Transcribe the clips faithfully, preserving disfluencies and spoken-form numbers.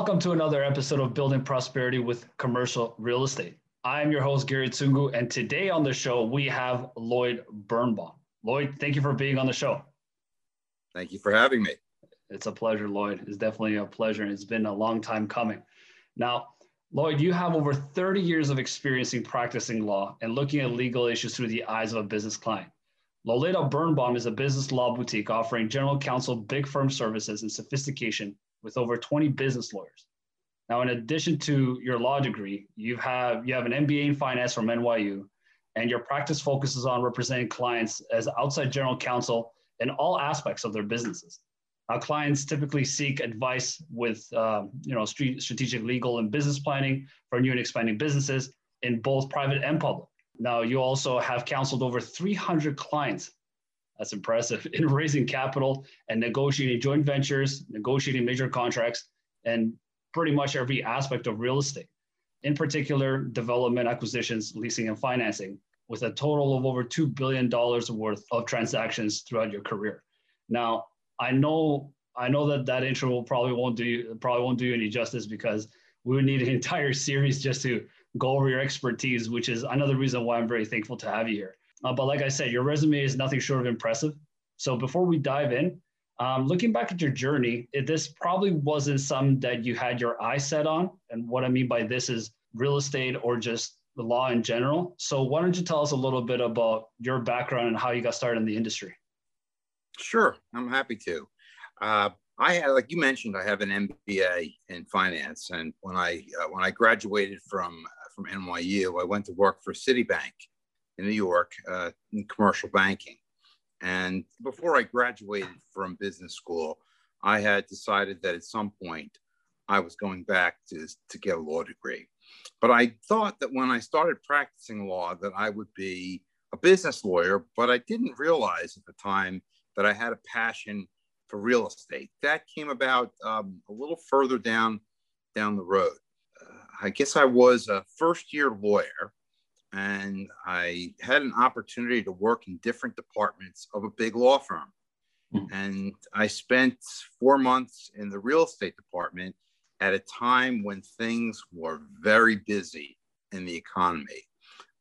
Welcome to another episode of Building Prosperity with Commercial Real Estate. I'm your host, Gary Tsungu, and today on the show, we have Lloyd Birnbaum. Lloyd, thank you for being on the show. Thank you for having me. It's a pleasure, Lloyd. It's definitely a pleasure, and it's been a long time coming. Now, Lloyd, you have over thirty years of experience in practicing law and looking at legal issues through the eyes of a business client. Laletta Birnbaum is a business law boutique offering general counsel, big firm services, and sophistication with over twenty business lawyers. Now, in addition to your law degree, you have you have an M B A in finance from N Y U, and your practice focuses on representing clients as outside general counsel in all aspects of their businesses. Now, clients typically seek advice with uh, you know street, strategic legal and business planning for new and expanding businesses in both private and public. Now, you also have counseled over three hundred clients. That's impressive, in raising capital and negotiating joint ventures, negotiating major contracts, and pretty much every aspect of real estate, in particular, development, acquisitions, leasing, and financing, with a total of over two billion dollars worth of transactions throughout your career. Now, I know I know that that intro will probably won't do you, probably won't do you any justice, because we would need an entire series just to go over your expertise, which is another reason why I'm very thankful to have you here. Uh, but like I said, your resume is nothing short of impressive. So before we dive in, um, looking back at your journey, it, this probably wasn't something that you had your eye set on. And what I mean by this is real estate or just the law in general. So why don't you tell us a little bit about your background and how you got started in the industry? Sure, I'm happy to. Uh, I had, like you mentioned, I have an M B A in finance. And when I uh, when I graduated from, from N Y U, I went to work for Citibank in New York, uh, in commercial banking. And before I graduated from business school, I had decided that at some point I was going back to, to get a law degree. But I thought that when I started practicing law that I would be a business lawyer, but I didn't realize at the time that I had a passion for real estate. That came about um, a little further down, down the road. Uh, I guess I was a first-year lawyer, and I had an opportunity to work in different departments of a big law firm. Mm-hmm. And I spent four months in the real estate department at a time when things were very busy in the economy.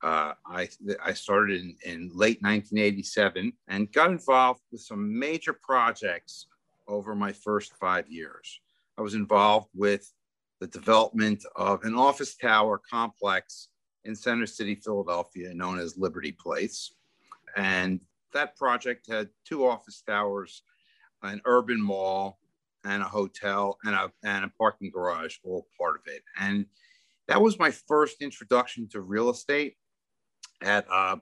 Uh, I, I started in, in late nineteen eighty-seven and got involved with some major projects over my first five years. I was involved with the development of an office tower complex in Center City, Philadelphia, known as Liberty Place. And that project had two office towers, an urban mall, and a hotel, and a, and a parking garage, all part of it. And that was my first introduction to real estate at uh,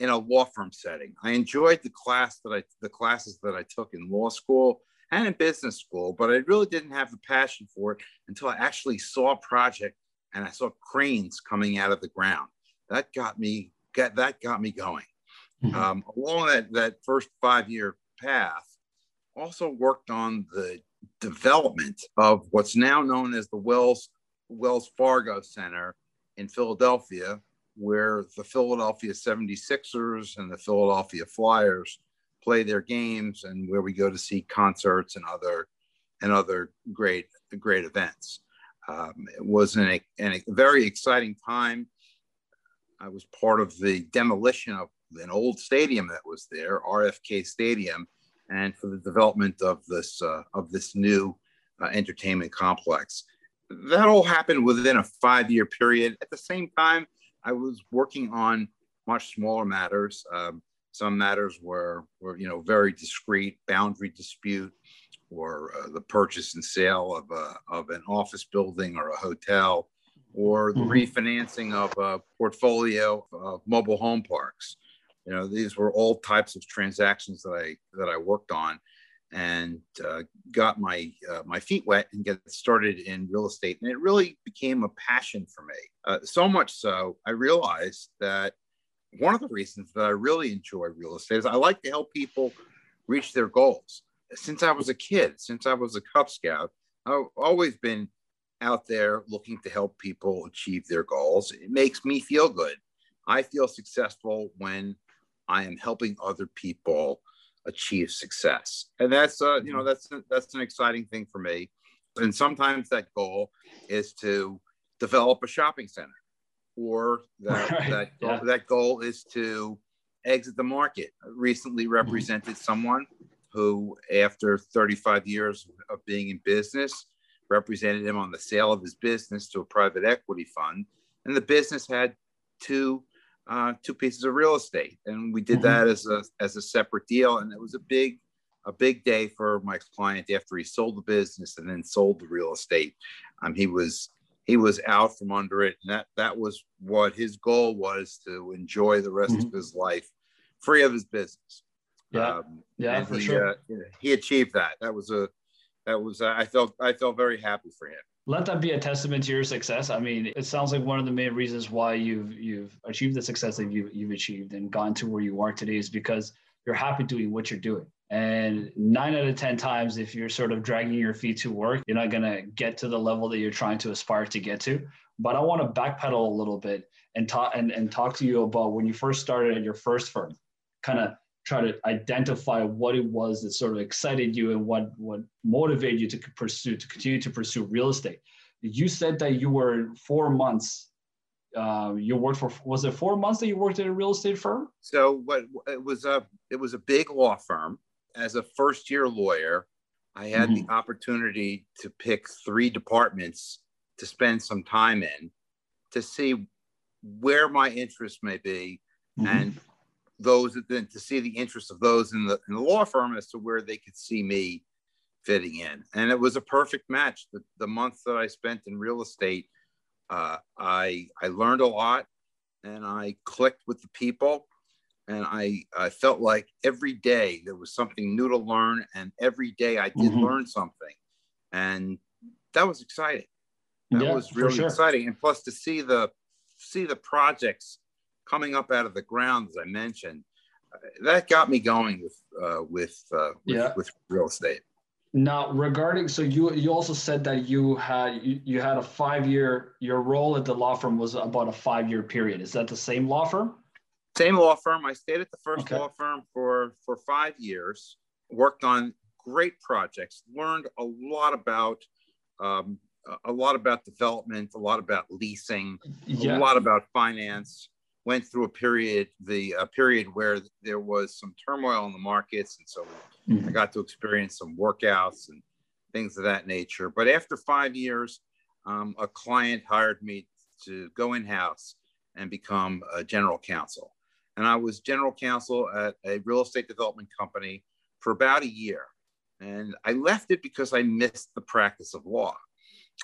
in a law firm setting. I enjoyed the class that I, the classes that I took in law school and in business school, but I really didn't have the passion for it until I actually saw a project and I saw cranes coming out of the ground. That got me, got, that got me going. Mm-hmm. Um, along that, that first five-year path, also worked on the development of what's now known as the Wells, Wells Fargo Center in Philadelphia, where the Philadelphia seventy-sixers and the Philadelphia Flyers play their games, and where we go to see concerts and other, and other great, great events. Um, it was an, an, a very exciting time. I was part of the demolition of an old stadium that was there, R F K Stadium, and for the development of this, uh, of this new uh, entertainment complex. That all happened within a five-year period. At the same time, I was working on much smaller matters. Um, some matters were, were, you know, very discrete, boundary dispute, or uh, the purchase and sale of, a, of an office building or a hotel, or the mm-hmm. refinancing of a portfolio of mobile home parks. You know, these were all types of transactions that I, that I worked on, and uh, got my, uh, my feet wet and get started in real estate. And it really became a passion for me. Uh, so much so, I realized that one of the reasons that I really enjoy real estate is I like to help people reach their goals. Since I was a kid, since I was a Cub Scout, I've always been out there looking to help people achieve their goals. It makes me feel good. I feel successful when I am helping other people achieve success. And that's, uh, you know, that's, that's an exciting thing for me. And sometimes that goal is to develop a shopping center, or that, right. that, yeah. that goal is to exit the market. I recently represented someone who, after thirty-five years of being in business, represented him on the sale of his business to a private equity fund. And the business had two uh, two pieces of real estate. And we did that as a as a separate deal. And it was a big, a big day for my client after he sold the business and then sold the real estate. Um, he was he was out from under it. And that, that was what his goal was, to enjoy the rest mm-hmm. of his life free of his business. Yeah, um, yeah, for he, sure. Uh, he achieved that. That was a that was uh, I felt I felt very happy for him. Let that be a testament to your success. I mean, it sounds like one of the main reasons why you've you've achieved the success that you've, you've achieved and gotten to where you are today is because you're happy doing what you're doing. And nine out of ten times, if you're sort of dragging your feet to work, you're not going to get to the level that you're trying to aspire to get to. But I want to backpedal a little bit and talk and, and talk to you about when you first started at your first firm, kind of try to identify what it was that sort of excited you and what, what motivated you to pursue, to continue to pursue real estate. You said that you were four months, uh, you worked for, was it four months that you worked at a real estate firm? So what it was a, it was a big law firm. As a first year lawyer, I had mm-hmm. the opportunity to pick three departments to spend some time in to see where my interests may be mm-hmm. and those then to see the interests of those in the in the law firm as to where they could see me fitting in. And it was a perfect match. The, the month that I spent in real estate, uh, I I learned a lot, and I clicked with the people, and I, I felt like every day there was something new to learn, and every day I did mm-hmm. learn something. And that was exciting. That yeah, was really sure. exciting. And plus to see the see the projects coming up out of the ground, as I mentioned, uh, that got me going with uh, with, uh, with, yeah. with real estate. Now, regarding, so you you also said that you had you, you had a five year your role at the law firm was about a five year period. Is that the same law firm? Same law firm. I stayed at the first okay. law firm for for five years. Worked on great projects. Learned a lot about. Um, a lot about development, a lot about leasing, yeah. a lot about finance. Went through a period, the a period where there was some turmoil in the markets, and so mm-hmm. I got to experience some workouts and things of that nature. But after five years, um, a client hired me to go in-house and become a general counsel, and I was general counsel at a real estate development company for about a year, and I left it because I missed the practice of law.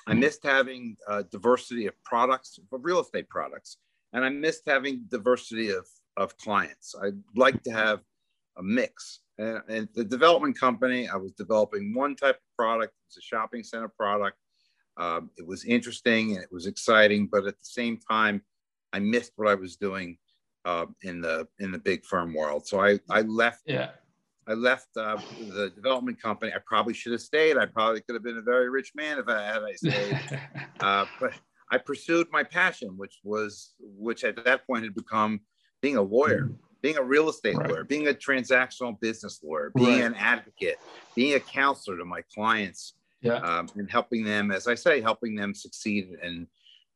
I missed having a diversity of products, of real estate products. And I missed having diversity of, of clients. I'd like to have a mix. And, and the development company, I was developing one type of product. It was a shopping center product. Um, it was interesting and it was exciting, but at the same time, I missed what I was doing uh, in the in the big firm world. So I I left. Yeah. I left uh, the development company. I probably should have stayed. I probably could have been a very rich man if I had I stayed. uh, but. I pursued my passion, which was, which at that point had become being a lawyer, being a real estate right. lawyer, being a transactional business lawyer, being right. an advocate, being a counselor to my clients, yeah. um, and helping them, as I say, helping them succeed and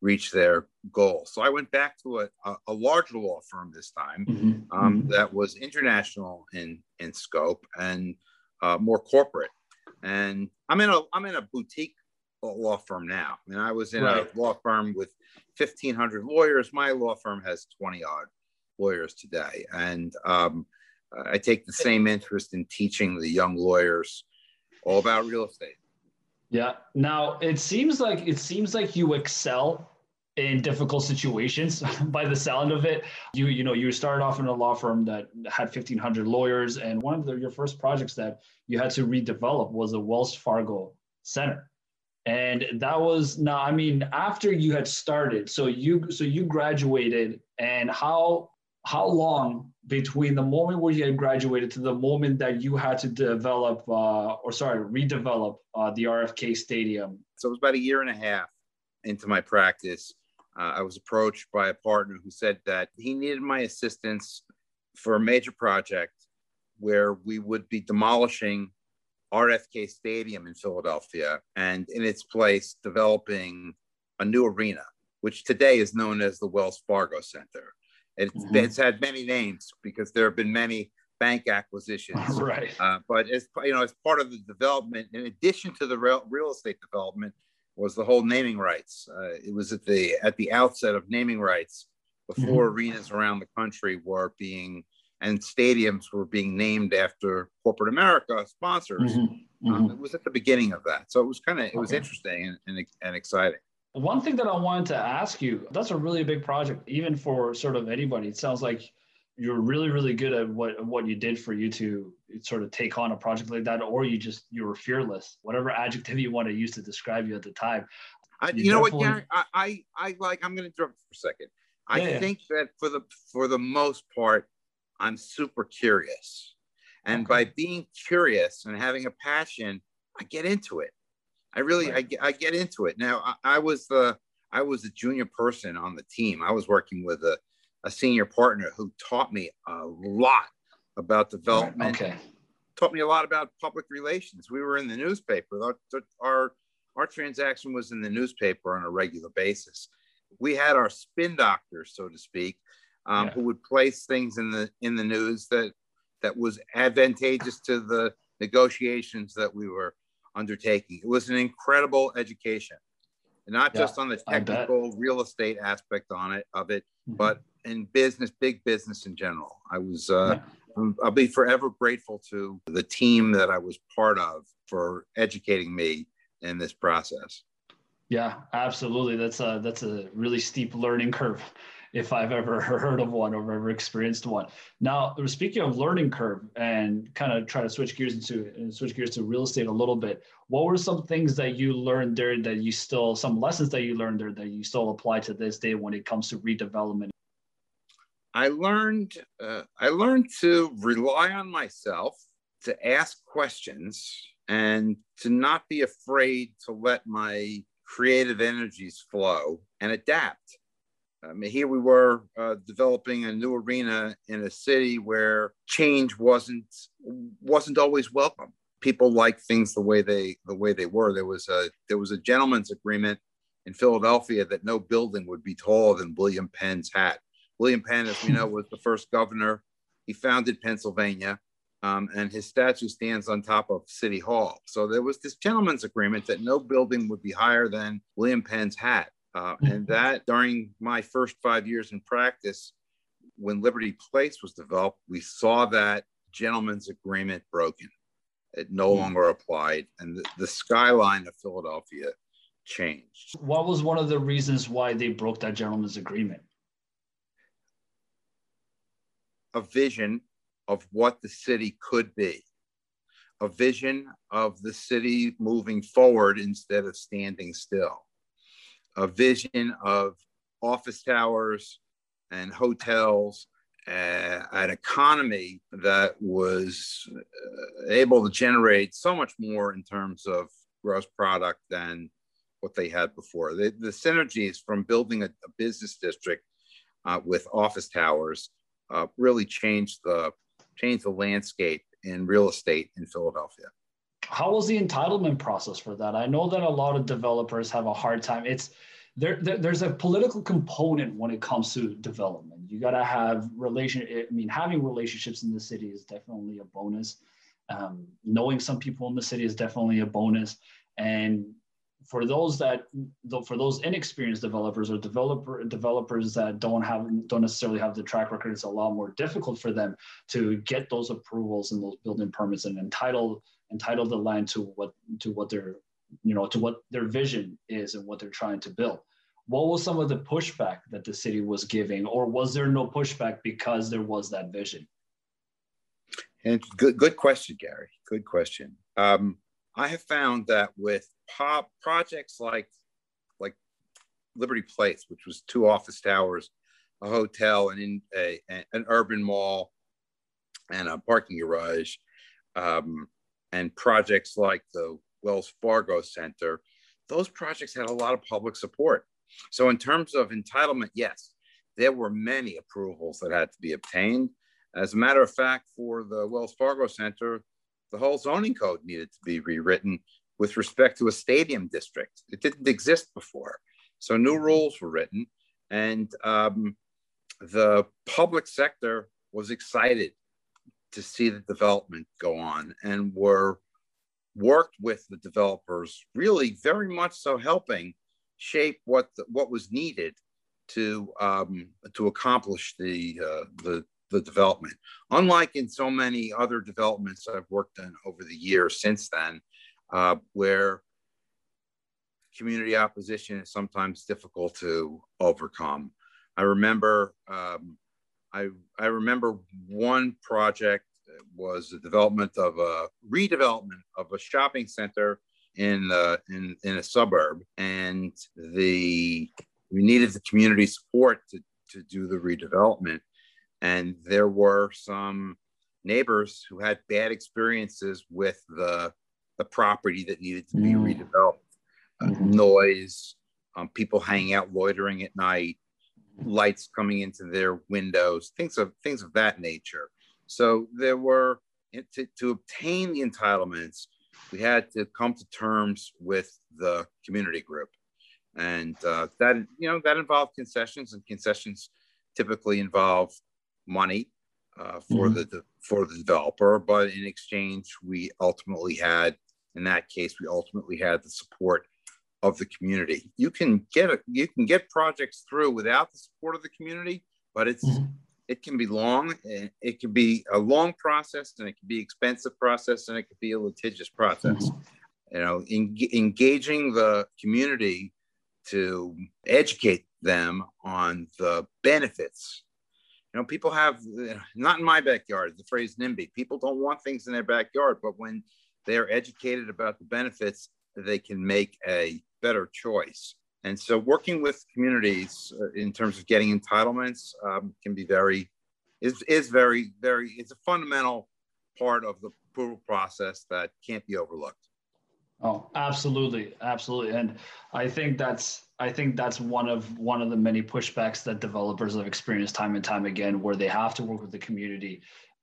reach their goals. So I went back to a, a, a larger law firm this time mm-hmm. um, mm-hmm. that was international in, in scope and uh, more corporate. And I'm in a, I'm in a boutique law firm now. I mean, I was in right. a law firm with fifteen hundred lawyers. My law firm has twenty odd lawyers today. And um, I take the same interest in teaching the young lawyers all about real estate. Yeah. Now it seems like, it seems like you excel in difficult situations by the sound of it. You, you know, you started off in a law firm that had fifteen hundred lawyers. And one of the, your first projects that you had to redevelop was the Wells Fargo Center. And that was now, I mean, after you had started, so you so you graduated, and how how long between the moment where you had graduated to the moment that you had to develop uh, or sorry, redevelop uh, the R F K Stadium? So it was about a year and a half into my practice. Uh, I was approached by a partner who said that he needed my assistance for a major project where we would be demolishing R F K Stadium in Philadelphia, and in its place developing a new arena, which today is known as the Wells Fargo Center. It's, mm-hmm. it's had many names because there have been many bank acquisitions. Right. Uh, but as you know, as part of the development, in addition to the real, real estate development, was the whole naming rights. Uh, it was at the at the outset of naming rights, before mm-hmm. arenas around the country were being and stadiums were being named after corporate America sponsors. Mm-hmm. Mm-hmm. Um, it was at the beginning of that, so it was kind of it okay. was interesting and, and, and exciting. One thing that I wanted to ask you, that's a really big project, even for sort of anybody. It sounds like you're really, really good at what what you did for you to sort of take on a project like that, or you just, you were fearless, whatever adjective you want to use to describe you at the time. I, you, you know definitely... what, Gary, I, I, I like, I'm going to interrupt for a second. I yeah, think yeah. that for the, for the most part, I'm super curious. And okay. by being curious and having a passion, I get into it. I really, right. I, get, I get into it. Now, I, I was the, I was a junior person on the team. I was working with a, a senior partner who taught me a lot about development. Right. Okay. Taught me a lot about public relations. We were in the newspaper. Our, our, our transaction was in the newspaper on a regular basis. We had our spin doctors, so to speak, um, yeah. who would place things in the in the news that that was advantageous to the negotiations that we were undertaking. It was an incredible education, and not yeah, just on the technical real estate aspect on it of it, mm-hmm. but in business, big business in general. I was, uh, yeah. I'll be forever grateful to the team that I was part of for educating me in this process. Yeah, absolutely. That's a, that's a really steep learning curve, if I've ever heard of one or ever experienced one. Now, speaking of learning curve, and kind of try to switch gears into and switch gears to real estate a little bit, what were some things that you learned there that you still, some lessons that you learned there that you still apply to this day when it comes to redevelopment? I learned, uh, I learned to rely on myself, to ask questions, and to not be afraid to let my creative energies flow and adapt. I mean, here we were uh, developing a new arena in a city where change wasn't wasn't always welcome. People liked things the way they the way they were. There was a there was a gentleman's agreement in Philadelphia that no building would be taller than William Penn's hat. William Penn, as we know, was the first governor. He founded Pennsylvania, um, and his statue stands on top of City Hall. So there was this gentleman's agreement that no building would be higher than William Penn's hat. Uh, and that during my first five years in practice, when Liberty Place was developed, we saw that gentleman's agreement broken. It no longer applied. And the, the skyline of Philadelphia changed. What was one of the reasons why they broke that gentleman's agreement? A vision of what the city could be. A vision of the city moving forward instead of standing still. A vision of office towers and hotels, uh, an economy that was uh, able to generate so much more in terms of gross product than what they had before. The, the synergies from building a, a business district uh, with office towers uh, really changed the, changed the landscape in real estate in Philadelphia. How was the entitlement process for that? I know that a lot of developers have a hard time. It's there, there there's a political component when it comes to development. You got to have relation. I mean, having relationships in the city is definitely a bonus. Um, knowing some people in the city is definitely a bonus. And for those that, for those inexperienced developers or developer developers that don't have, don't necessarily have the track record, it's a lot more difficult for them to get those approvals and those building permits and entitle entitle the land to what to what their, you know, to what their vision is and what they're trying to build. What was some of the pushback that the city was giving, or was there no pushback because there was that vision? And good, good question, Gary. Good question. Um, I have found that with pop projects like, like Liberty Place, which was two office towers, a hotel, and in a, a, an urban mall, and a parking garage, um, and projects like the Wells Fargo Center, those projects had a lot of public support. So in terms of entitlement, yes, there were many approvals that had to be obtained. As a matter of fact, for the Wells Fargo Center, the whole zoning code needed to be rewritten with respect to a stadium district. It didn't exist before. So new rules were written, and um, the public sector was excited to see the development go on, and were worked with the developers, really very much so helping shape what the, what was needed to um, to accomplish the, uh, the the development. Unlike in so many other developments I've worked on over the years since then, uh, where community opposition is sometimes difficult to overcome. I remember um, I I remember one project was the development of a redevelopment of a shopping center in uh, in in a suburb, and the we needed the community support to to do the redevelopment, and there were some neighbors who had bad experiences with the the property that needed to be mm. redeveloped. Uh, noise, um, people hanging out, loitering at night, lights coming into their windows, things of things of that nature. So there were, to, to obtain the entitlements, we had to come to terms with the community group. And uh, that, you know, that involved concessions, and concessions typically involve money uh, for, mm-hmm. the de- for the developer, but in exchange, we ultimately had, in that case, we ultimately had the support of the community. You can get a, you can get projects through without the support of the community, but it's mm-hmm. it can be long. It can be a long process, and it can be expensive process, and it can be a litigious process. Mm-hmm. You know, en- engaging the community to educate them on the benefits. You know, people have, not in my backyard, the phrase NIMBY. People don't want things in their backyard, but when they're educated about the benefits, they can make a better choice. And so working with communities uh, in terms of getting entitlements um, can be very, is, is very, very, it's a fundamental part of the approval process that can't be overlooked. Oh, absolutely. Absolutely. And I think that's, I think that's one of one of the many pushbacks that developers have experienced time and time again, where they have to work with the community.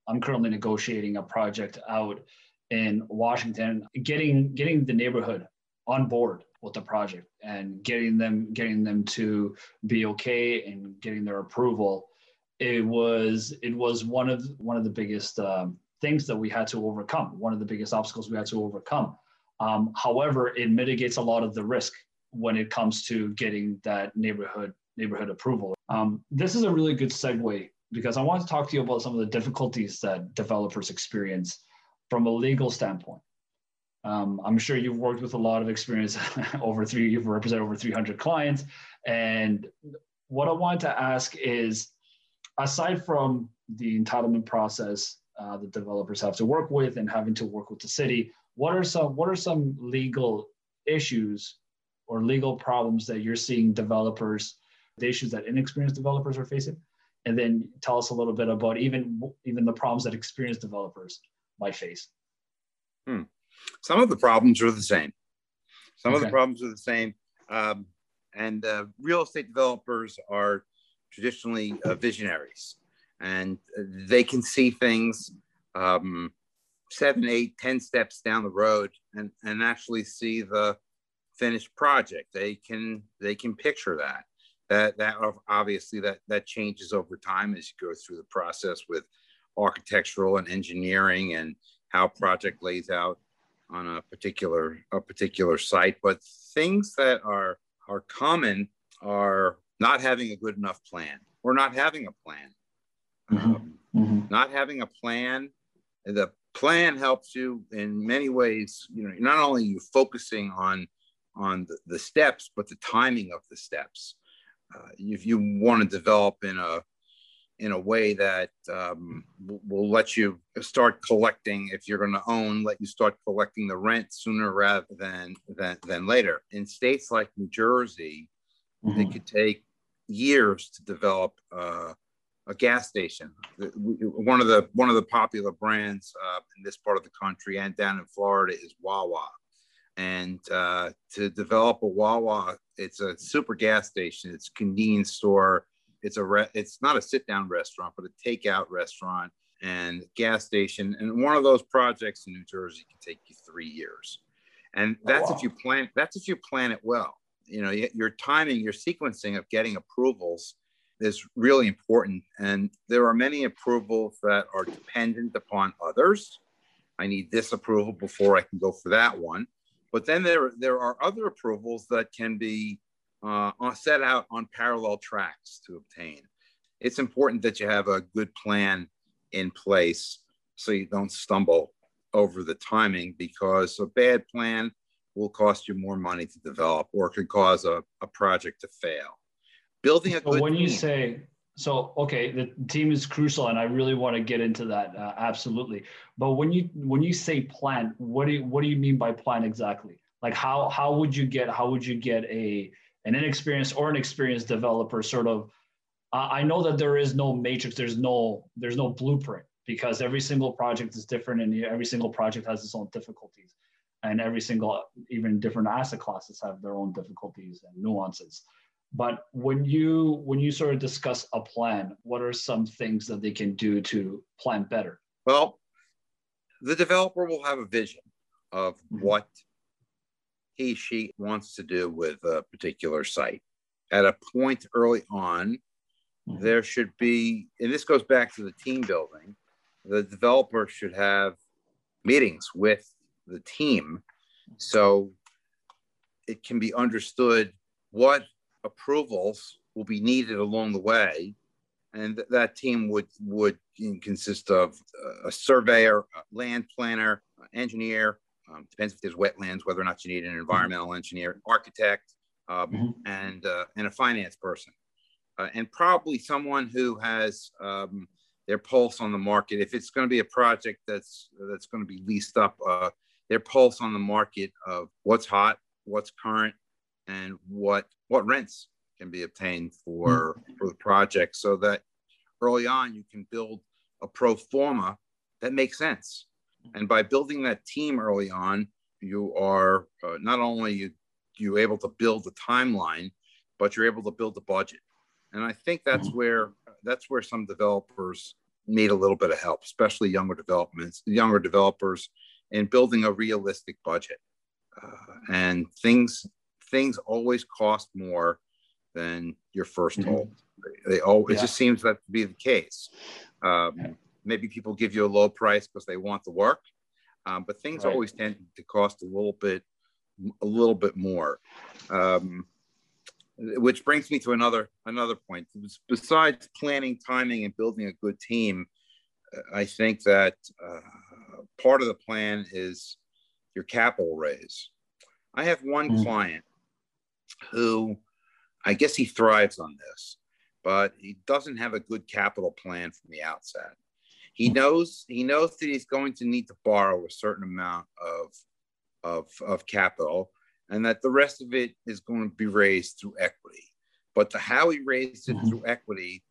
I'm currently negotiating a project out in Washington, getting getting the neighborhood on board with the project and getting them getting them to be okay and getting their approval. It was it was one of one of the biggest um, things that we had to overcome. One of the biggest obstacles we had to overcome. Um, however, it mitigates a lot of the risk when it comes to getting that neighborhood neighborhood approval. Um, this is a really good segue, because I want to talk to you about some of the difficulties that developers experience from a legal standpoint. Um, I'm sure you've worked with a lot of experience over three, you've represented over three hundred clients. And what I want to ask is, aside from the entitlement process uh, that developers have to work with and having to work with the city, what are some, what are some legal issues or legal problems that you're seeing developers, the issues that inexperienced developers are facing? And then tell us a little bit about even, even the problems that experienced developers might face. Hmm. Some of the problems are the same. Some okay. of the problems are the same. Um, and uh, real estate developers are traditionally uh, visionaries, and they can see things um, seven, eight, ten steps down the road, and, and actually see the finished project. They can they can picture that. That that obviously that that changes over time as you go through the process with architectural and engineering and how project lays out on a particular a particular site. But things that are are common are not having a good enough plan, or not having a plan. Mm-hmm. Um, mm-hmm. Not having a plan. The plan helps you in many ways. You know, not only are you focusing on on the, the steps, but the timing of the steps. Uh, if you want to develop in a in a way that um, will let you start collecting, if you're going to own, let you start collecting the rent sooner rather than than, than later. In states like New Jersey, mm-hmm. it could take years to develop uh, a gas station. One of the one of the popular brands uh, in this part of the country and down in Florida is Wawa. And uh, to develop a Wawa, it's a super gas station. It's a convenience store. It's a re- it's not a sit down restaurant, but a takeout restaurant, and gas station. And one of those projects in New Jersey can take you three years. And that's oh, wow. if you plan, that's if you plan it well. You know, your timing, your sequencing of getting approvals is really important. And there are many approvals that are dependent upon others. I need this approval before I can go for that one. But then there, there are other approvals that can be uh, set out on parallel tracks to obtain. It's important that you have a good plan in place so you don't stumble over the timing, because a bad plan will cost you more money to develop, or could cause a, a project to fail. Building a so good when team, you say, so, okay, the team is crucial, and I really want to get into that, uh, absolutely. But when you when you say plan, what do you, what do you mean by plan exactly? Like how how would you get how would you get a an inexperienced or an experienced developer sort of? Uh, I know that there is no matrix, there's no there's no blueprint, because every single project is different, and every single project has its own difficulties, and every single, even different asset classes have their own difficulties and nuances. But when you when you sort of discuss a plan, what are some things that they can do to plan better? Well, the developer will have a vision of what he, she wants to do with a particular site. At a point early on, there should be, and this goes back to the team building, the developer should have meetings with the team so it can be understood what approvals will be needed along the way, and th- that team would would consist of uh, a surveyor, a land planner, uh, engineer, um, depends if there's wetlands, whether or not you need an environmental engineer, architect, um, mm-hmm. and, uh, and a finance person, uh, and probably someone who has um, their pulse on the market. If it's going to be a project that's, that's going to be leased up, uh, their pulse on the market of what's hot, what's current, and what what rents can be obtained for, for the project, so that early on you can build a pro forma that makes sense. And by building that team early on, you are uh, not only you, you're able to build the timeline, but you're able to build the budget. And I think that's where that's where some developers need a little bit of help, especially younger developments, younger developers, in building a realistic budget. Uh, and things... Things always cost more than your first mm-hmm. hold. They, they always, yeah. It just seems that to be the case. Um, yeah. Maybe people give you a low price because they want the work, um, but things right. always tend to cost a little bit, a little bit more. Um, which brings me to another another point. Besides planning, timing, and building a good team, I think that uh, part of the plan is your capital raise. I have one mm-hmm. client who, I guess he thrives on this, but he doesn't have a good capital plan from the outset. He knows he knows that he's going to need to borrow a certain amount of, of, of capital, and that the rest of it is going to be raised through equity. But the how he raised it mm-hmm. through equity,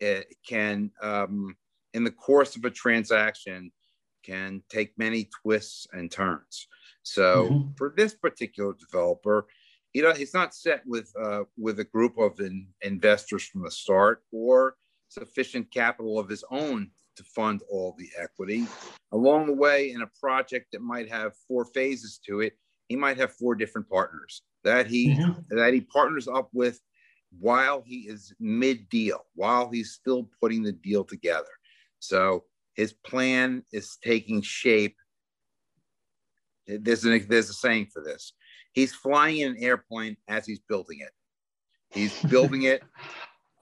it can, um, in the course of a transaction, can take many twists and turns. So mm-hmm. for this particular developer, you know, he's not set with uh, with a group of in, investors from the start, or sufficient capital of his own to fund all the equity. Along the way, in a project that might have four phases to it, he might have four different partners that he mm-hmm. that he partners up with while he is mid-deal, while he's still putting the deal together. So his plan is taking shape. There's, an, there's a saying for this. He's flying in an airplane as he's building it. He's building it.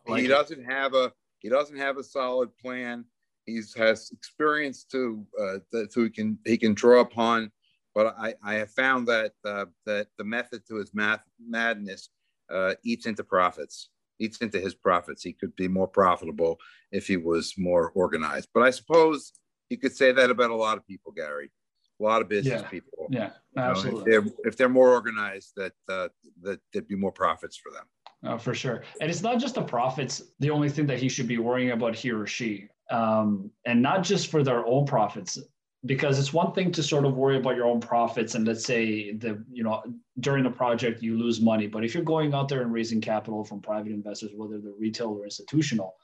like he doesn't it. have a he doesn't have a solid plan. He has experience to uh, that so he can he can draw upon. But I, I have found that uh, that the method to his math madness uh, eats into profits. Eats into his profits. He could be more profitable if he was more organized. But I suppose you could say that about a lot of people, Gary. A lot of business yeah. people. Yeah, absolutely. You know, if, they're, if they're more organized, that uh, that there'd be more profits for them. Uh, for sure. And it's not just the profits, the only thing that he should be worrying about, he or she. Um, and not just for their own profits, because it's one thing to sort of worry about your own profits. And let's say the, you know, during the project, you lose money. But if you're going out there and raising capital from private investors, whether they're retail or institutional,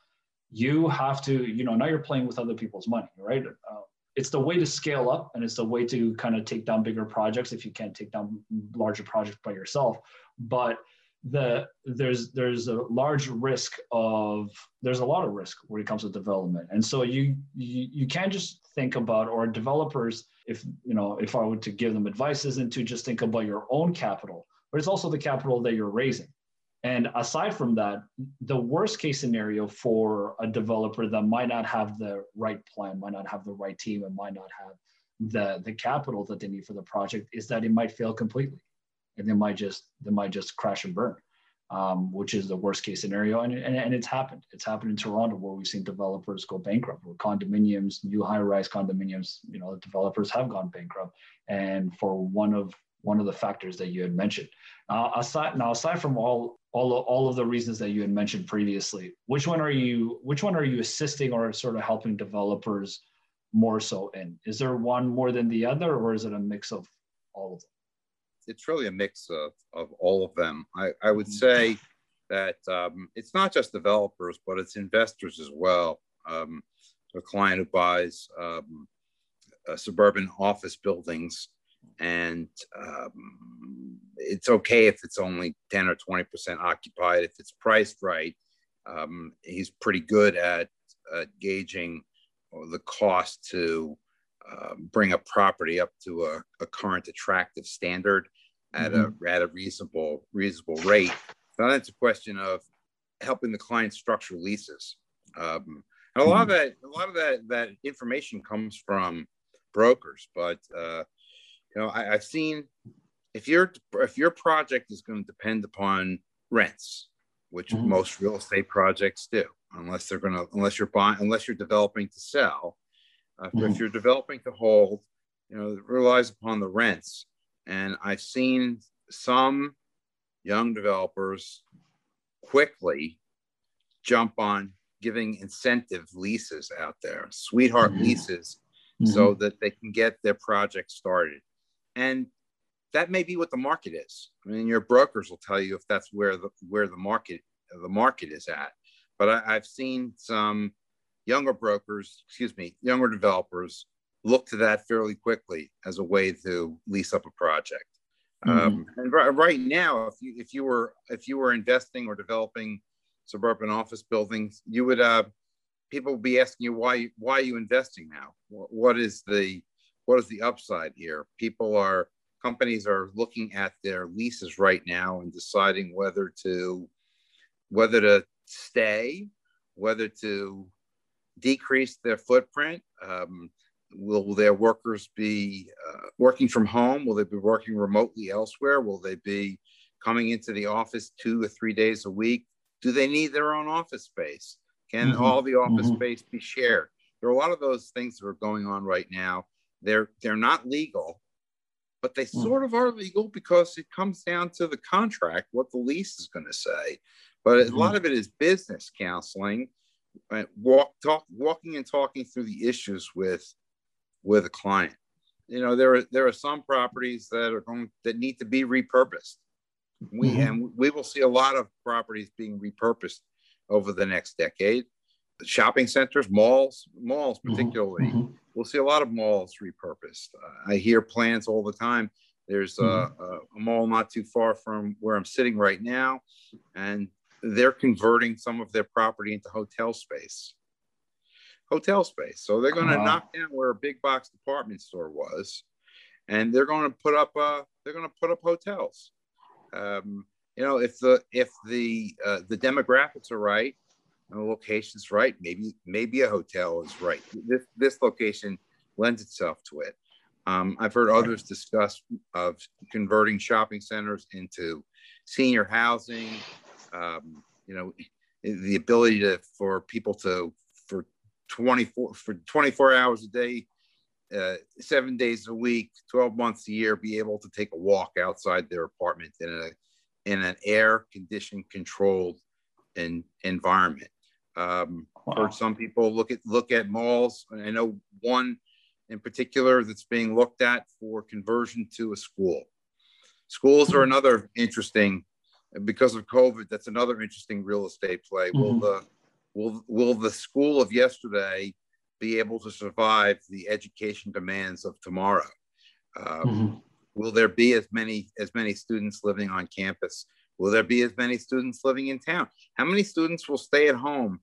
you have to, you know, now you're playing with other people's money, right? Uh, it's the way to scale up, and it's the way to kind of take down bigger projects if you can't take down larger projects by yourself. But the there's there's a large risk of there's a lot of risk when it comes to development. And so you you, you can't just think about, or developers, if you know, if I were to give them advice, isn't to just think about your own capital, but it's also the capital that you're raising. And aside from that, the worst case scenario for a developer that might not have the right plan, might not have the right team, and might not have the, the capital that they need for the project is that it might fail completely. And they might just they might just crash and burn, um, which is the worst case scenario. And, and, and it's happened. It's happened in Toronto, where we've seen developers go bankrupt, where condominiums, new high-rise condominiums, you know, the developers have gone bankrupt. And for one of one of the factors that you had mentioned. Uh, aside, now, aside from all all of, all of the reasons that you had mentioned previously, which one are you which one are you assisting or sort of helping developers more so in? Is there one more than the other, or is it a mix of all of them? It's really a mix of, of all of them. I, I would say that um, it's not just developers, but it's investors as well. Um, a client who buys um, uh, suburban office buildings, and um, it's okay if it's only ten or twenty percent occupied. If it's priced right, um, he's pretty good at uh, gauging the cost to uh, bring a property up to a, a current attractive standard at, mm-hmm. a, at a reasonable reasonable rate. Now that's a question of helping the client structure leases. Um, and a lot of that, a lot of that, that information comes from brokers, but uh, you know, I, I've seen if your if your project is going to depend upon rents, which mm-hmm. most real estate projects do, unless they're going to unless you're buying unless you're developing to sell. Uh, mm-hmm. If you're developing to hold, you know, it relies upon the rents. And I've seen some young developers quickly jump on giving incentive leases out there, sweetheart mm-hmm. leases, mm-hmm. so that they can get their project started. And that may be what the market is. I mean, your brokers will tell you if that's where the where the market the market is at. But I, I've seen some younger brokers, excuse me, younger developers look to that fairly quickly as a way to lease up a project. Mm-hmm. Um, and r- right now, if you if you were if you were investing or developing suburban office buildings, you would uh, people would be asking you why why are you investing now? What is the what is the upside here? People are companies are looking at their leases right now and deciding whether to whether to stay, whether to decrease their footprint. Um, will their workers be uh, working from home? Will they be working remotely elsewhere? Will they be coming into the office two or three days a week? Do they need their own office space? Can mm-hmm. all the office mm-hmm. space be shared? There are a lot of those things that are going on right now. They're, they're not legal, but they mm-hmm. sort of are legal because it comes down to the contract, what the lease is going to say. But mm-hmm. a lot of it is business counseling. Walk, talk, walking and talking through the issues with, with a client. You know, there are there are some properties that are going that need to be repurposed. We mm-hmm. and we will see a lot of properties being repurposed over the next decade. Shopping centers, malls, malls particularly, mm-hmm. we'll see a lot of malls repurposed. Uh, I hear plans all the time. There's mm-hmm. a, a mall not too far from where I'm sitting right now, and they're converting some of their property into hotel space, hotel space. So they're going to uh-huh. knock down where a big box department store was, and they're going to put up uh, they're going to put up hotels. Um, you know, if the if the uh, the demographics are right and the location's right, maybe maybe a hotel is right. This this location lends itself to it. Um, I've heard others discuss of converting shopping centers into senior housing. Um, you know, the ability to for people to for twenty-four for twenty-four hours a day, uh, seven days a week, twelve months a year, be able to take a walk outside their apartment in a in an air conditioned, controlled, and environment. Um, wow. Or some people look at look at malls. I know one in particular that's being looked at for conversion to a school. Schools are another interesting. Because of COVID, that's another interesting real estate play. Mm-hmm. Will the will will the school of yesterday be able to survive the education demands of tomorrow? Um, mm-hmm. Will there be as many as many students living on campus? Will there be as many students living in town? How many students will stay at home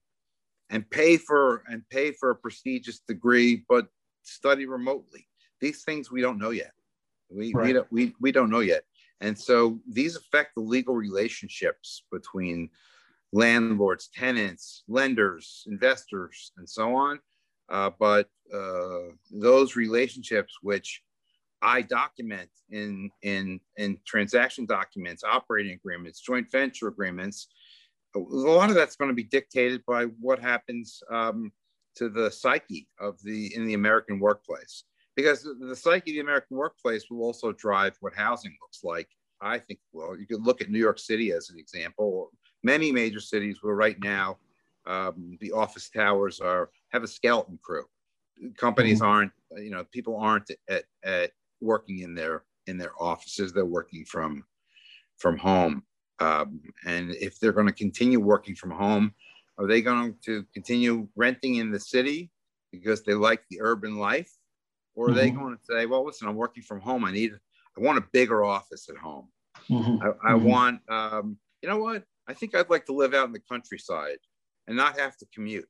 and pay for and pay for a prestigious degree but study remotely? These things we don't know yet. We right. we, don't, we we don't know yet, and so these affect the legal relationships between landlords, tenants, lenders, investors, and so on. Uh, but uh, those relationships, which I document in, in, in transaction documents, operating agreements, joint venture agreements, a lot of that's going to be dictated by what happens um, to the psyche of the, in the American workplace, because the psyche of the American workplace will also drive what housing looks like. I think, well, you could look at New York City as an example. Many major cities where right now um, the office towers are, have a skeleton crew. Companies aren't, you know, people aren't at, at working in their in their offices. They're working from from home. Um, and if they're going to continue working from home, are they going to continue renting in the city because they like the urban life? Or are mm-hmm. they going to say, well, listen, I'm working from home. I need, I want a bigger office at home. Mm-hmm. I, I mm-hmm. want, um, you know what? I think I'd like to live out in the countryside and not have to commute.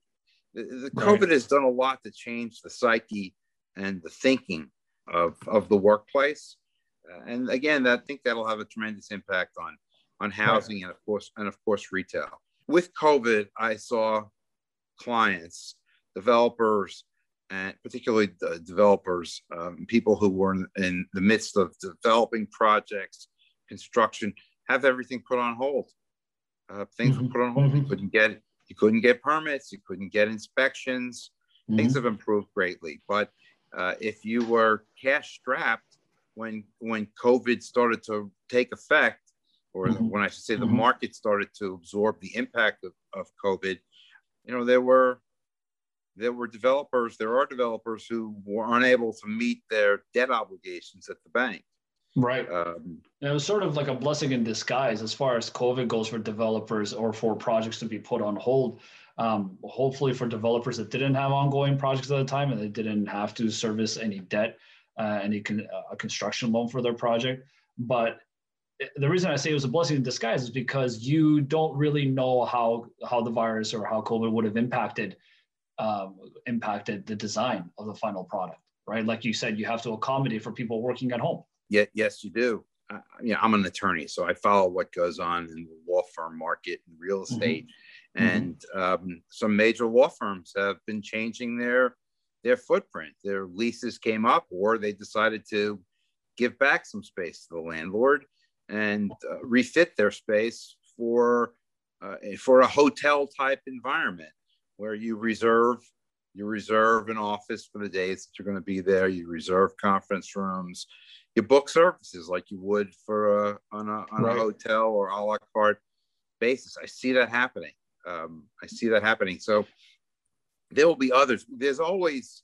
The, the COVID right. has done a lot to change the psyche and the thinking of, of the workplace. Uh, and again, that, I think that'll have a tremendous impact on, on housing right. and of course, and of course, retail. With COVID, I saw clients, developers, and particularly the developers, um, people who were in, in the midst of developing projects, construction, have everything put on hold. Uh, things mm-hmm. were put on hold. You couldn't get you couldn't get permits. You couldn't get inspections. Mm-hmm. Things have improved greatly, but uh, if you were cash strapped when when COVID started to take effect, or mm-hmm. when I should say the mm-hmm. market started to absorb the impact of, of COVID, you know there were there were developers. There are developers who were unable to meet their debt obligations at the bank. Right. Um, it was sort of like a blessing in disguise as far as COVID goes for developers or for projects to be put on hold. Um, hopefully for developers that didn't have ongoing projects at the time and they didn't have to service any debt, uh, any con- a construction loan for their project. But the reason I say it was a blessing in disguise is because you don't really know how, how the virus or how COVID would have impacted, um, impacted the design of the final product, right? Like you said, you have to accommodate for people working at home. Yet, yes, you do. Uh, you know, I'm an attorney, so I follow what goes on in the law firm market and real estate. Mm-hmm. And um, some major law firms have been changing their their footprint. Their leases came up, or they decided to give back some space to the landlord and uh, refit their space for uh, for a hotel type environment where you reserve you reserve an office for the days that you're going to be there. You reserve conference rooms. You book services like you would for a, on a, on right. a hotel or a la carte basis. I see that happening. Um, I see that happening. So there will be others. There's always,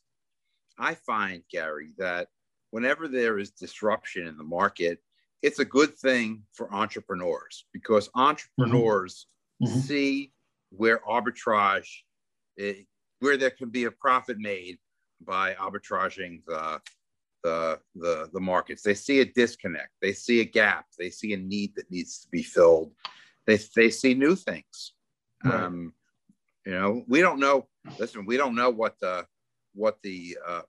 I find, Gary, that whenever there is disruption in the market, it's a good thing for entrepreneurs because entrepreneurs mm-hmm. see where arbitrage, it, where there can be a profit made by arbitraging the The, the the markets. They see a disconnect. They see a gap. They see a need that needs to be filled. They they see new things. Right. Um, you know, we don't know. Listen, we don't know what the what the uh,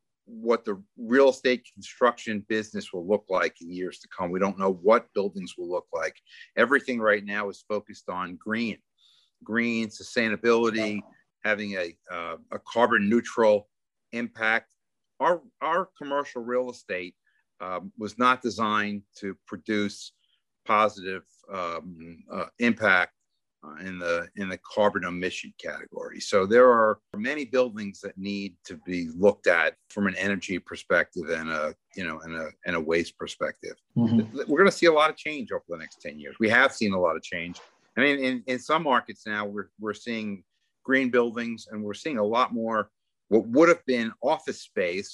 what the real estate construction business will look like in years to come. We don't know what buildings will look like. Everything right now is focused on green, green sustainability, having a uh, a carbon neutral impact. Our, our commercial real estate um, was not designed to produce positive um, uh, impact uh, in the in the carbon emission category. So there are many buildings that need to be looked at from an energy perspective and a you know and a and a waste perspective. Mm-hmm. We're going to see a lot of change over the next ten years. We have seen a lot of change. I mean, in, in some markets now we're we're seeing green buildings and we're seeing a lot more. What would have been office space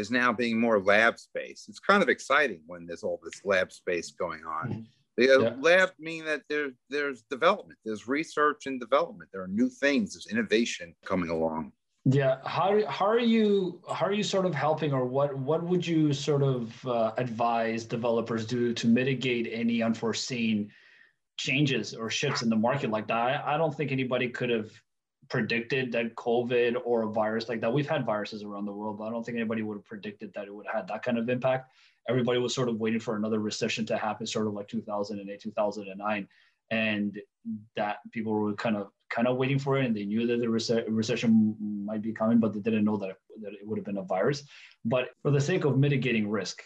is now being more lab space. It's kind of exciting when there's all this lab space going on The yeah. lab mean that there, there's development, there's research and development. There are new things, there's innovation coming along. Yeah. How, how are you, how are you sort of helping, or what, what would you sort of uh, advise developers do to mitigate any unforeseen changes or shifts in the market like that? I, I don't think anybody could have predicted that COVID or a virus like that. We've had viruses around the world, but I don't think anybody would have predicted that it would have had that kind of impact. Everybody was sort of waiting for another recession to happen, sort of like two thousand eight, two thousand nine. And that people were kind of kind of waiting for it, and they knew that the rece- recession might be coming, but they didn't know that, that it would have been a virus. But for the sake of mitigating risk,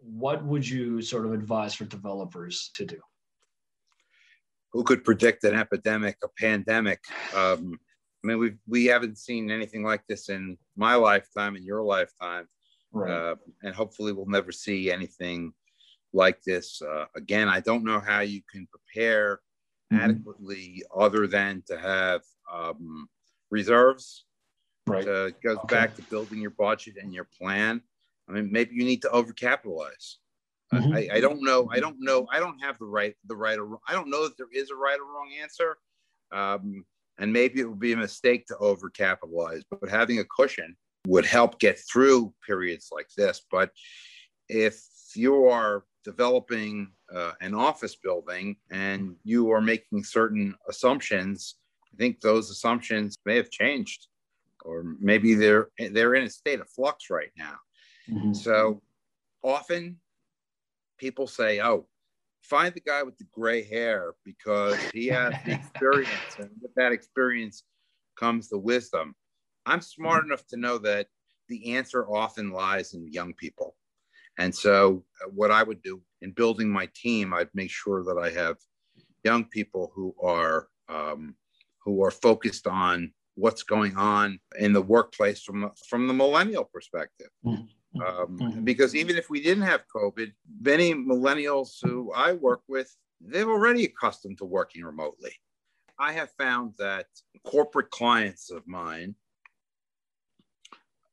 what would you sort of advise for developers to do? Who could predict an epidemic, a pandemic? Um, I mean, we we haven't seen anything like this in my lifetime, in your lifetime, right. uh, and hopefully we'll never see anything like this uh, again. I don't know how you can prepare mm-hmm. adequately other than to have um, reserves. Right, so it goes okay. back to building your budget and your plan. I mean, maybe you need to overcapitalize. Mm-hmm. I, I don't know. I don't know. I don't have the right, the right, or I don't know that there is a right or wrong answer. Um, and maybe it would be a mistake to overcapitalize, but having a cushion would help get through periods like this. But if you are developing uh, an office building and you are making certain assumptions, I think those assumptions may have changed, or maybe they're they're in a state of flux right now. Mm-hmm. So often people say, oh, find the guy with the gray hair because he has the experience, and with that experience comes the wisdom. I'm smart mm-hmm. enough to know that the answer often lies in young people. And so what I would do in building my team, I'd make sure that I have young people who are um, who are focused on what's going on in the workplace from, from the millennial perspective. Mm-hmm. Um, mm-hmm. Because even if we didn't have COVID, many millennials who I work with, they're already accustomed to working remotely. I have found that corporate clients of mine,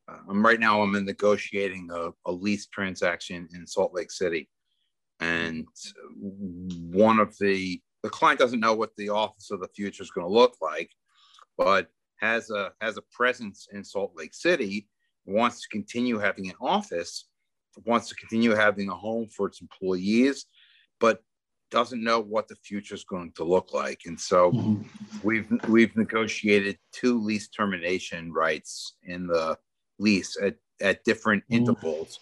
Um, right now, I'm in negotiating a, a lease transaction in Salt Lake City, and one of the the client doesn't know what the office of the future is going to look like, but has a has a presence in Salt Lake City, wants to continue having an office, wants to continue having a home for its employees, but doesn't know what the future is going to look like. And so, mm-hmm. we've we've negotiated two lease termination rights in the lease at, at different mm. intervals,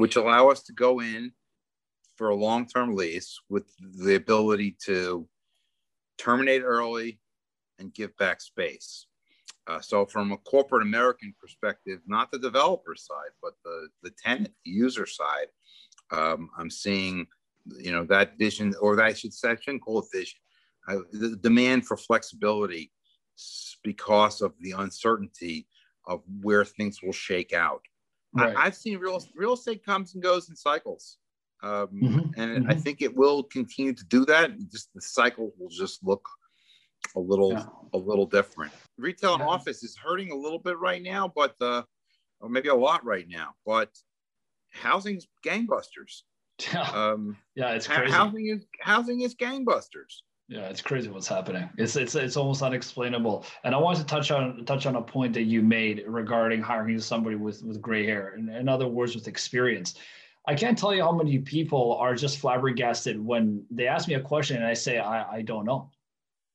which allow us to go in for a long-term lease with the ability to terminate early and give back space. Uh, so from a corporate American perspective, not the developer side, but the, the tenant, the user side, um, I'm seeing, you know, that vision, or that I should section call it vision, uh, the demand for flexibility because of the uncertainty of where things will shake out. Right. I, I've seen real real estate comes and goes in cycles. Um, mm-hmm. And mm-hmm. I think it will continue to do that. Just the cycle will just look a little yeah. a little different. Retail yeah. and office is hurting a little bit right now, but uh, or maybe a lot right now, but housing's gangbusters. Yeah, um, yeah it's crazy. Housing is, housing is gangbusters. Yeah, it's crazy what's happening. It's it's it's almost unexplainable. And I wanted to touch on touch on a point that you made regarding hiring somebody with, with gray hair, and in other words, with experience. I can't tell you how many people are just flabbergasted when they ask me a question and I say, I, I don't know.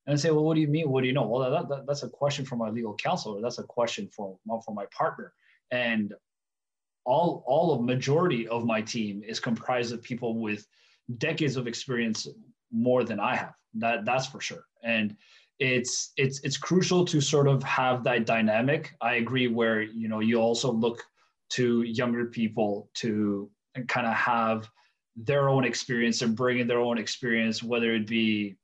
And I say, well, what do you mean? What do you know? Well, that, that, that's a question for my legal counsel, or that's a question for, for my partner. And all all of majority of my team is comprised of people with decades of experience, more than I have. That that's for sure. And it's it's it's crucial to sort of have that dynamic. I agree, where, you know, you also look to younger people to kind of have their own experience and bring in their own experience, whether it be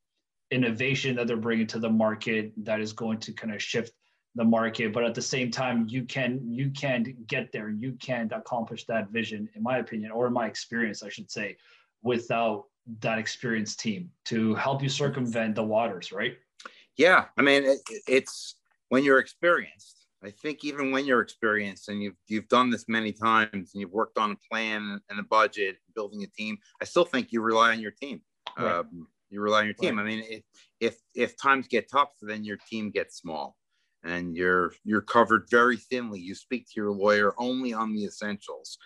innovation that they're bringing to the market that is going to kind of shift the market. But at the same time, you can you can't get there. You can't accomplish that vision, in my opinion, or in my experience, I should say, without that experienced team to help you circumvent the waters, right? Yeah, I mean, it, it's when you're experienced. I think even when you're experienced and you've you've done this many times and you've worked on a plan and a budget, building a team, I still think you rely on your team. Right. Um, you rely on your team. Right. I mean, if, if if times get tough, then your team gets small, and you're you're covered very thinly. You speak to your lawyer only on the essentials.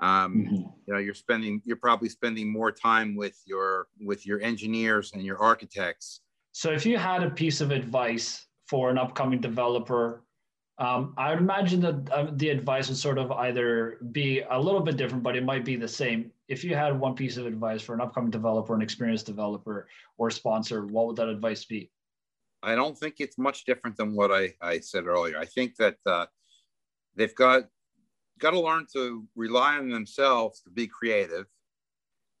Um, mm-hmm. You know, you're spending you're probably spending more time with your with your engineers and your architects. So, if you had a piece of advice for an upcoming developer, um, I would imagine that uh, the advice would sort of either be a little bit different, but it might be the same. If you had one piece of advice for an upcoming developer, an experienced developer or sponsor, what would that advice be? I don't think it's much different than what I, I said earlier. I think that uh, they've got got to learn to rely on themselves to be creative,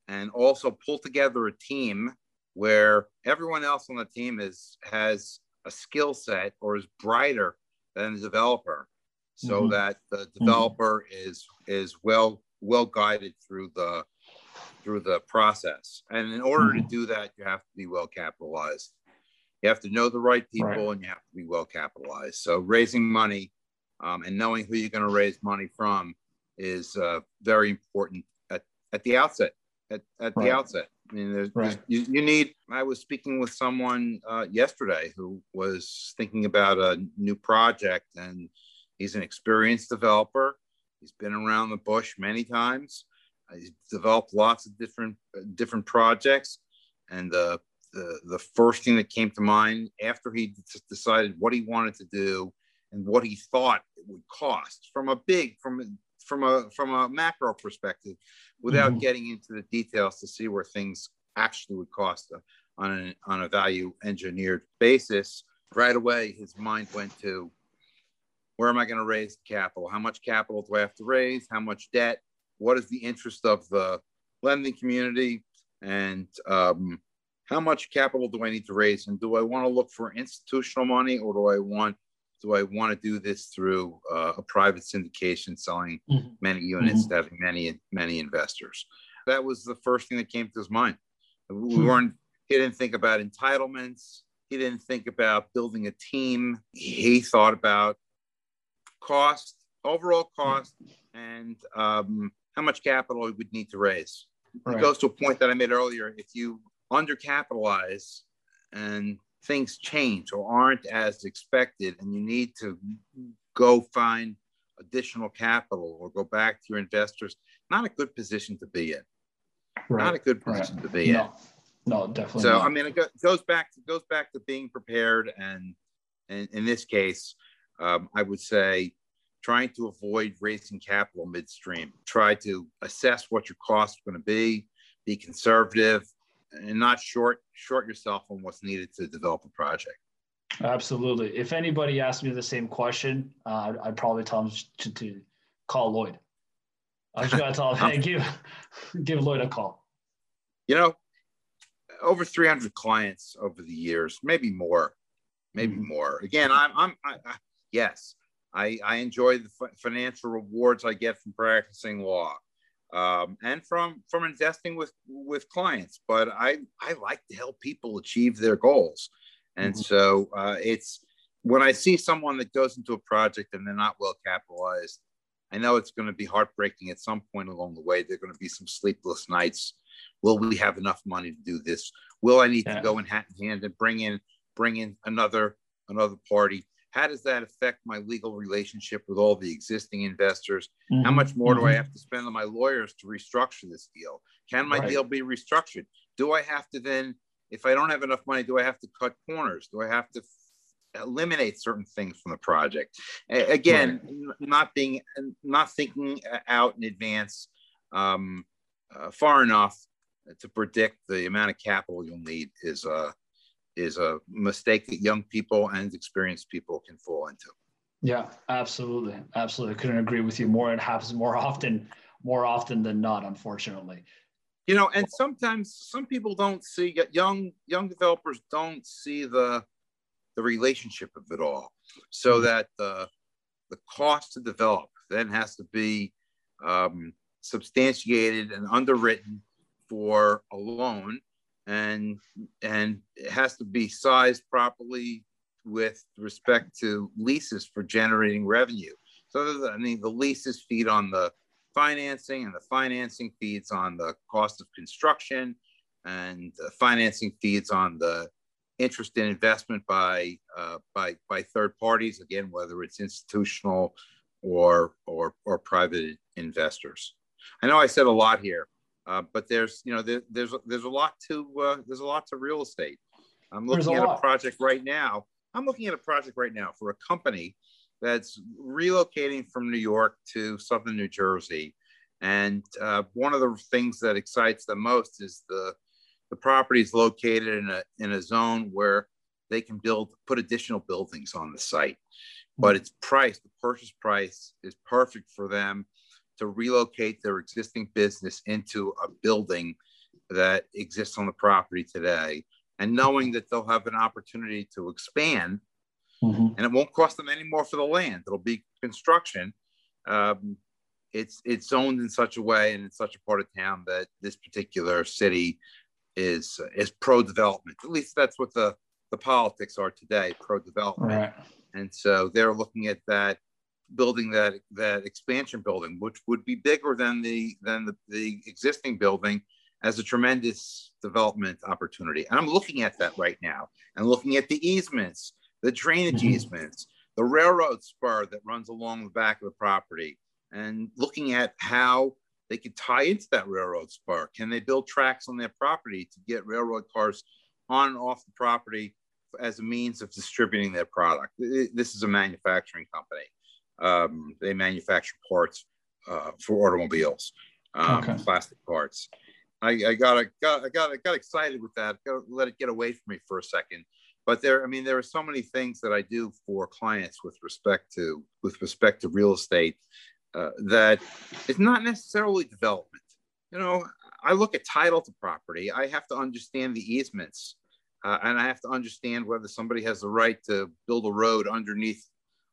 and also pull together a team where everyone else on the team is has a skill set or is brighter than the developer, so mm-hmm. that the developer mm-hmm. is is well well guided through the through the process. And in order mm-hmm. to do that, you have to be well capitalized. You have to know the right people, right. and you have to be well capitalized. So raising money um, and knowing who you're going to raise money from is uh, very important at, at the outset. At, at right. the outset. I mean, there's, right. there's, you, you need, I was speaking with someone uh, yesterday who was thinking about a new project, and he's an experienced developer. He's been around the bush many times. He's developed lots of different, uh, different projects. And uh, the, the first thing that came to mind after he decided what he wanted to do and what he thought it would cost from a big, from a, from a from a macro perspective, without mm-hmm. getting into the details to see where things actually would cost on a, on a value engineered basis, right away his mind went to, where am I going to raise capital? How much capital do I have to raise? How much debt? What is the interest of the lending community? And um, how much capital do I need to raise? And do I want to look for institutional money, or do I want Do I want to do this through uh, a private syndication, selling mm-hmm. many units, mm-hmm. having many, many investors? That was the first thing that came to his mind. We weren't, he didn't think about entitlements. He didn't think about building a team. He thought about cost, overall cost, and um, how much capital he would need to raise. Right. It goes to a point that I made earlier. If you undercapitalize and things change or aren't as expected, and you need to go find additional capital or go back to your investors, not a good position to be in. Right. Not a good position right. to be no. in. No, definitely. So, not. I mean, it goes back to goes back to being prepared, and, and in this case, um, I would say trying to avoid raising capital midstream. Try to assess what your costs are going to be. Be conservative. And not short short yourself on what's needed to develop a project. Absolutely. If anybody asked me the same question, uh, I'd probably tell them to, to call Lloyd. I was going to tell them, hey, give, give Lloyd a call. You know, over three hundred clients over the years, maybe more, maybe mm-hmm. more. Again, I'm, I'm I, I, yes, I, I enjoy the f- financial rewards I get from practicing law. Um, and from from investing with with clients, but I I like to help people achieve their goals, and mm-hmm. so uh, it's when I see someone that goes into a project and they're not well capitalized, I know it's going to be heartbreaking at some point along the way. There are going to be some sleepless nights. Will we have enough money to do this? Will I need yeah. to go in hat in hand and bring in bring in another another party? How does that affect my legal relationship with all the existing investors? Mm-hmm. How much more mm-hmm. do I have to spend on my lawyers to restructure this deal? Can my right. deal be restructured? Do I have to then, if I don't have enough money, do I have to cut corners? Do I have to f- eliminate certain things from the project? A- again, right. not being, not thinking out in advance um, uh, far enough to predict the amount of capital you'll need is a, uh, is a mistake that young people and experienced people can fall into. Yeah, absolutely. Absolutely. Couldn't agree with you more. It happens more often, more often than not, unfortunately. You know, and sometimes some people don't see, young young developers don't see the the relationship of it all. So that the, the cost to develop then has to be um, substantiated and underwritten for a loan. And and it has to be sized properly with respect to leases for generating revenue. So the, I mean, the leases feed on the financing, and the financing feeds on the cost of construction, and uh, financing fees on the interest in investment by uh, by by third parties, again, whether it's institutional or or or private investors. I know I said a lot here, uh, but there's you know there, there's there's a lot to uh, there's a lot to real estate. I'm looking at a project right now. I'm looking at a project right now for a company that's relocating from New York to Southern New Jersey, and uh, one of the things that excites them most is the the property is located in a in a zone where they can build put additional buildings on the site, but it's priced. The purchase price is perfect for them to relocate their existing business into a building that exists on the property today, and knowing that they'll have an opportunity to expand, mm-hmm. and it won't cost them any more for the land. It'll be construction. Um, it's it's owned in such a way and in such a part of town that this particular city is is pro-development. At least that's what the, the politics are today, pro-development. Right. And so they're looking at that building, that that expansion building, which would be bigger than the than the, the existing building, as a tremendous development opportunity. And I'm looking at that right now, and looking at the easements, the drainage mm-hmm. easements, the railroad spur that runs along the back of the property, and looking at how they could tie into that railroad spur. Can they build tracks on their property to get railroad cars on and off the property as a means of distributing their product? This is a manufacturing company. Um, they manufacture parts uh, for automobiles, um, okay. plastic parts. I, I got I got I got I got excited with that. Got to let it get away from me for a second. But there, I mean, there are so many things that I do for clients with respect to with respect to real estate uh, that it's not necessarily development. You know, I look at title to property. I have to understand the easements, uh, and I have to understand whether somebody has the right to build a road underneath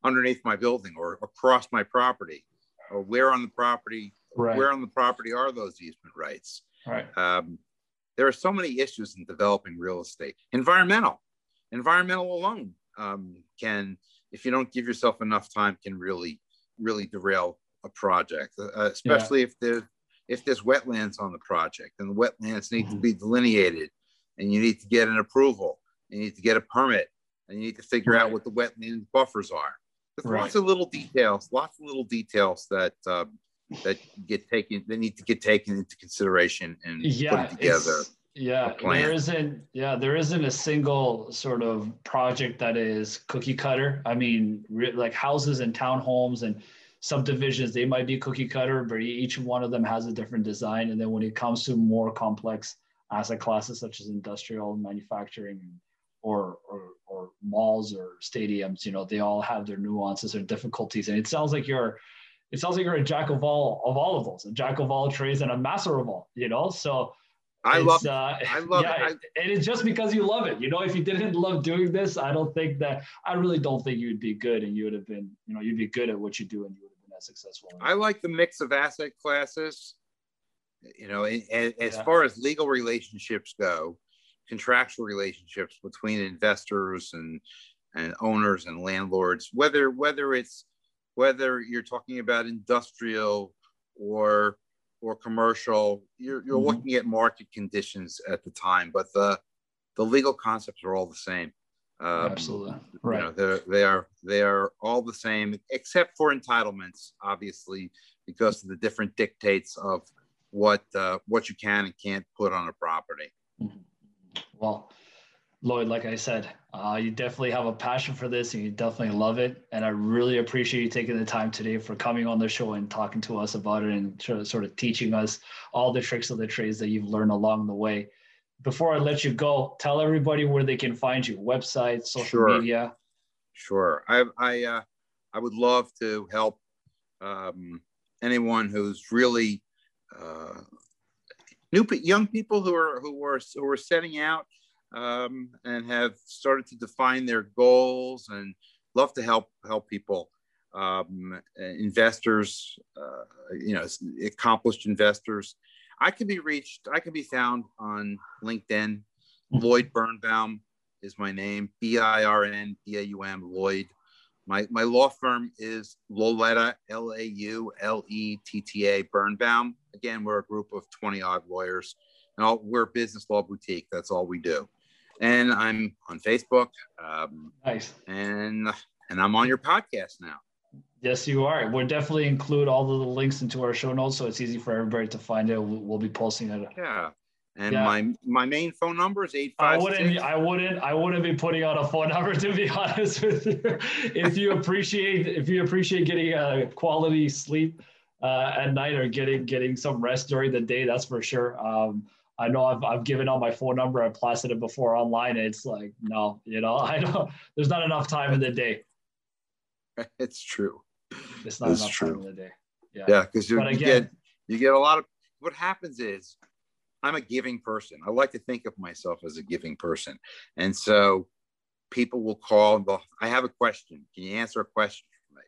underneath my building or across my property, or where on the property right. where on the property are those easement rights. Right. Um, there are so many issues in developing real estate. Environmental, environmental alone um, can, if you don't give yourself enough time, can really, really derail a project. Uh, especially yeah. if there's if there's wetlands on the project, and the wetlands need mm-hmm. to be delineated, and you need to get an approval, you need to get a permit, and you need to figure right. out what the wetland buffers are. There's right. lots of little details, lots of little details that. Um, that get taken they need to get taken into consideration and yeah, put together yeah there isn't yeah there isn't a single sort of project that is cookie cutter. I mean, re- like houses and townhomes and subdivisions, they might be cookie cutter, but each one of them has a different design. And then when it comes to more complex asset classes such as industrial, manufacturing, or or, or malls or stadiums, you know, they all have their nuances or difficulties. And it sounds like you're It sounds like you're a jack of all of all of those, a jack of all trades and a master of all, you know? So I love it. Uh, I love yeah, it. I, and it's just because you love it. You know, if you didn't love doing this, I don't think that, I really don't think you'd be good and you would have been, you know, you'd be good at what you do and you would have been as successful. I like the mix of asset classes, you know, and, and, yeah. as far as legal relationships go, contractual relationships between investors and, and owners and landlords, whether, whether it's, whether you're talking about industrial or or commercial, you're, you're mm-hmm. looking at market conditions at the time, but the the legal concepts are all the same. Um, Absolutely, right? You know, they're, they are they are all the same, except for entitlements, obviously, because of the different dictates of what uh, what you can and can't put on a property. Mm-hmm. Well, Lloyd, like I said, uh, you definitely have a passion for this and you definitely love it. And I really appreciate you taking the time today for coming on the show and talking to us about it and sort of teaching us all the tricks of the trades that you've learned along the way. Before I let you go, tell everybody where they can find you, website, social sure. media. Sure. I I, uh, I would love to help um, anyone who's really uh, new, young people who are who are, who are setting out um and have started to define their goals, and love to help help people, um investors, uh, you know, accomplished investors. I can be reached, I can be found on LinkedIn. Lloyd Birnbaum is my name, B I R N B A U M, Lloyd. My my law firm is Laletta, L A U L E T T A, Birnbaum. Again, we're a group of twenty odd lawyers and all, we're a business law boutique. That's all we do. And I'm on Facebook. Um, nice. And and I'm on your podcast now. Yes, you are. We'll definitely include all of the links into our show notes, so it's easy for everybody to find it. We'll, we'll be posting it. Yeah. And yeah. my my main phone number is eight five. I wouldn't. I wouldn't. I wouldn't be putting out a phone number, to be honest with you. If you appreciate, if you appreciate getting a quality sleep uh, at night or getting getting some rest during the day, that's for sure. Um, I know I've I've given out my phone number. I've plastered it before online. It's like no, you know, I don't. There's not enough time in the day. It's true. It's not it's enough true. time in the day. Yeah. Yeah, because you, you get you get a lot of. What happens is, I'm a giving person. I like to think of myself as a giving person. And so people will call, well, I have a question. Can you answer a question for me?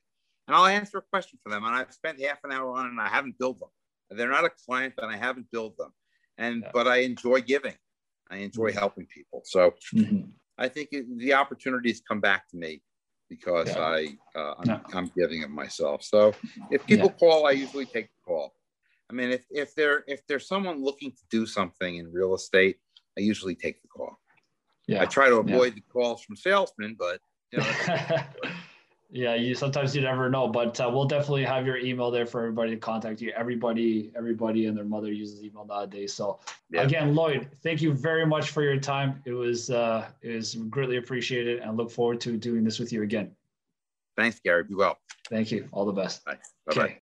And I'll answer a question for them. And I've spent half an hour on it and I haven't billed them. They're not a client and I haven't billed them. And, yeah. but I enjoy giving. I enjoy helping people. So mm-hmm. I think it, the opportunities come back to me because yeah. I, uh, I'm, no. I'm giving of myself. So if people yeah. call, I usually take the call. I mean, if if there if there's someone looking to do something in real estate, I usually take the call. Yeah, I try to avoid yeah. the calls from salesmen, but you know. yeah, you sometimes you never know. But uh, we'll definitely have your email there for everybody to contact you. Everybody, everybody, and their mother uses email nowadays. So yeah. again, Lloyd, thank you very much for your time. It was uh, it was greatly appreciated, and look forward to doing this with you again. Thanks, Gary. Be well. Thank you. All the best. Bye. Bye. Okay.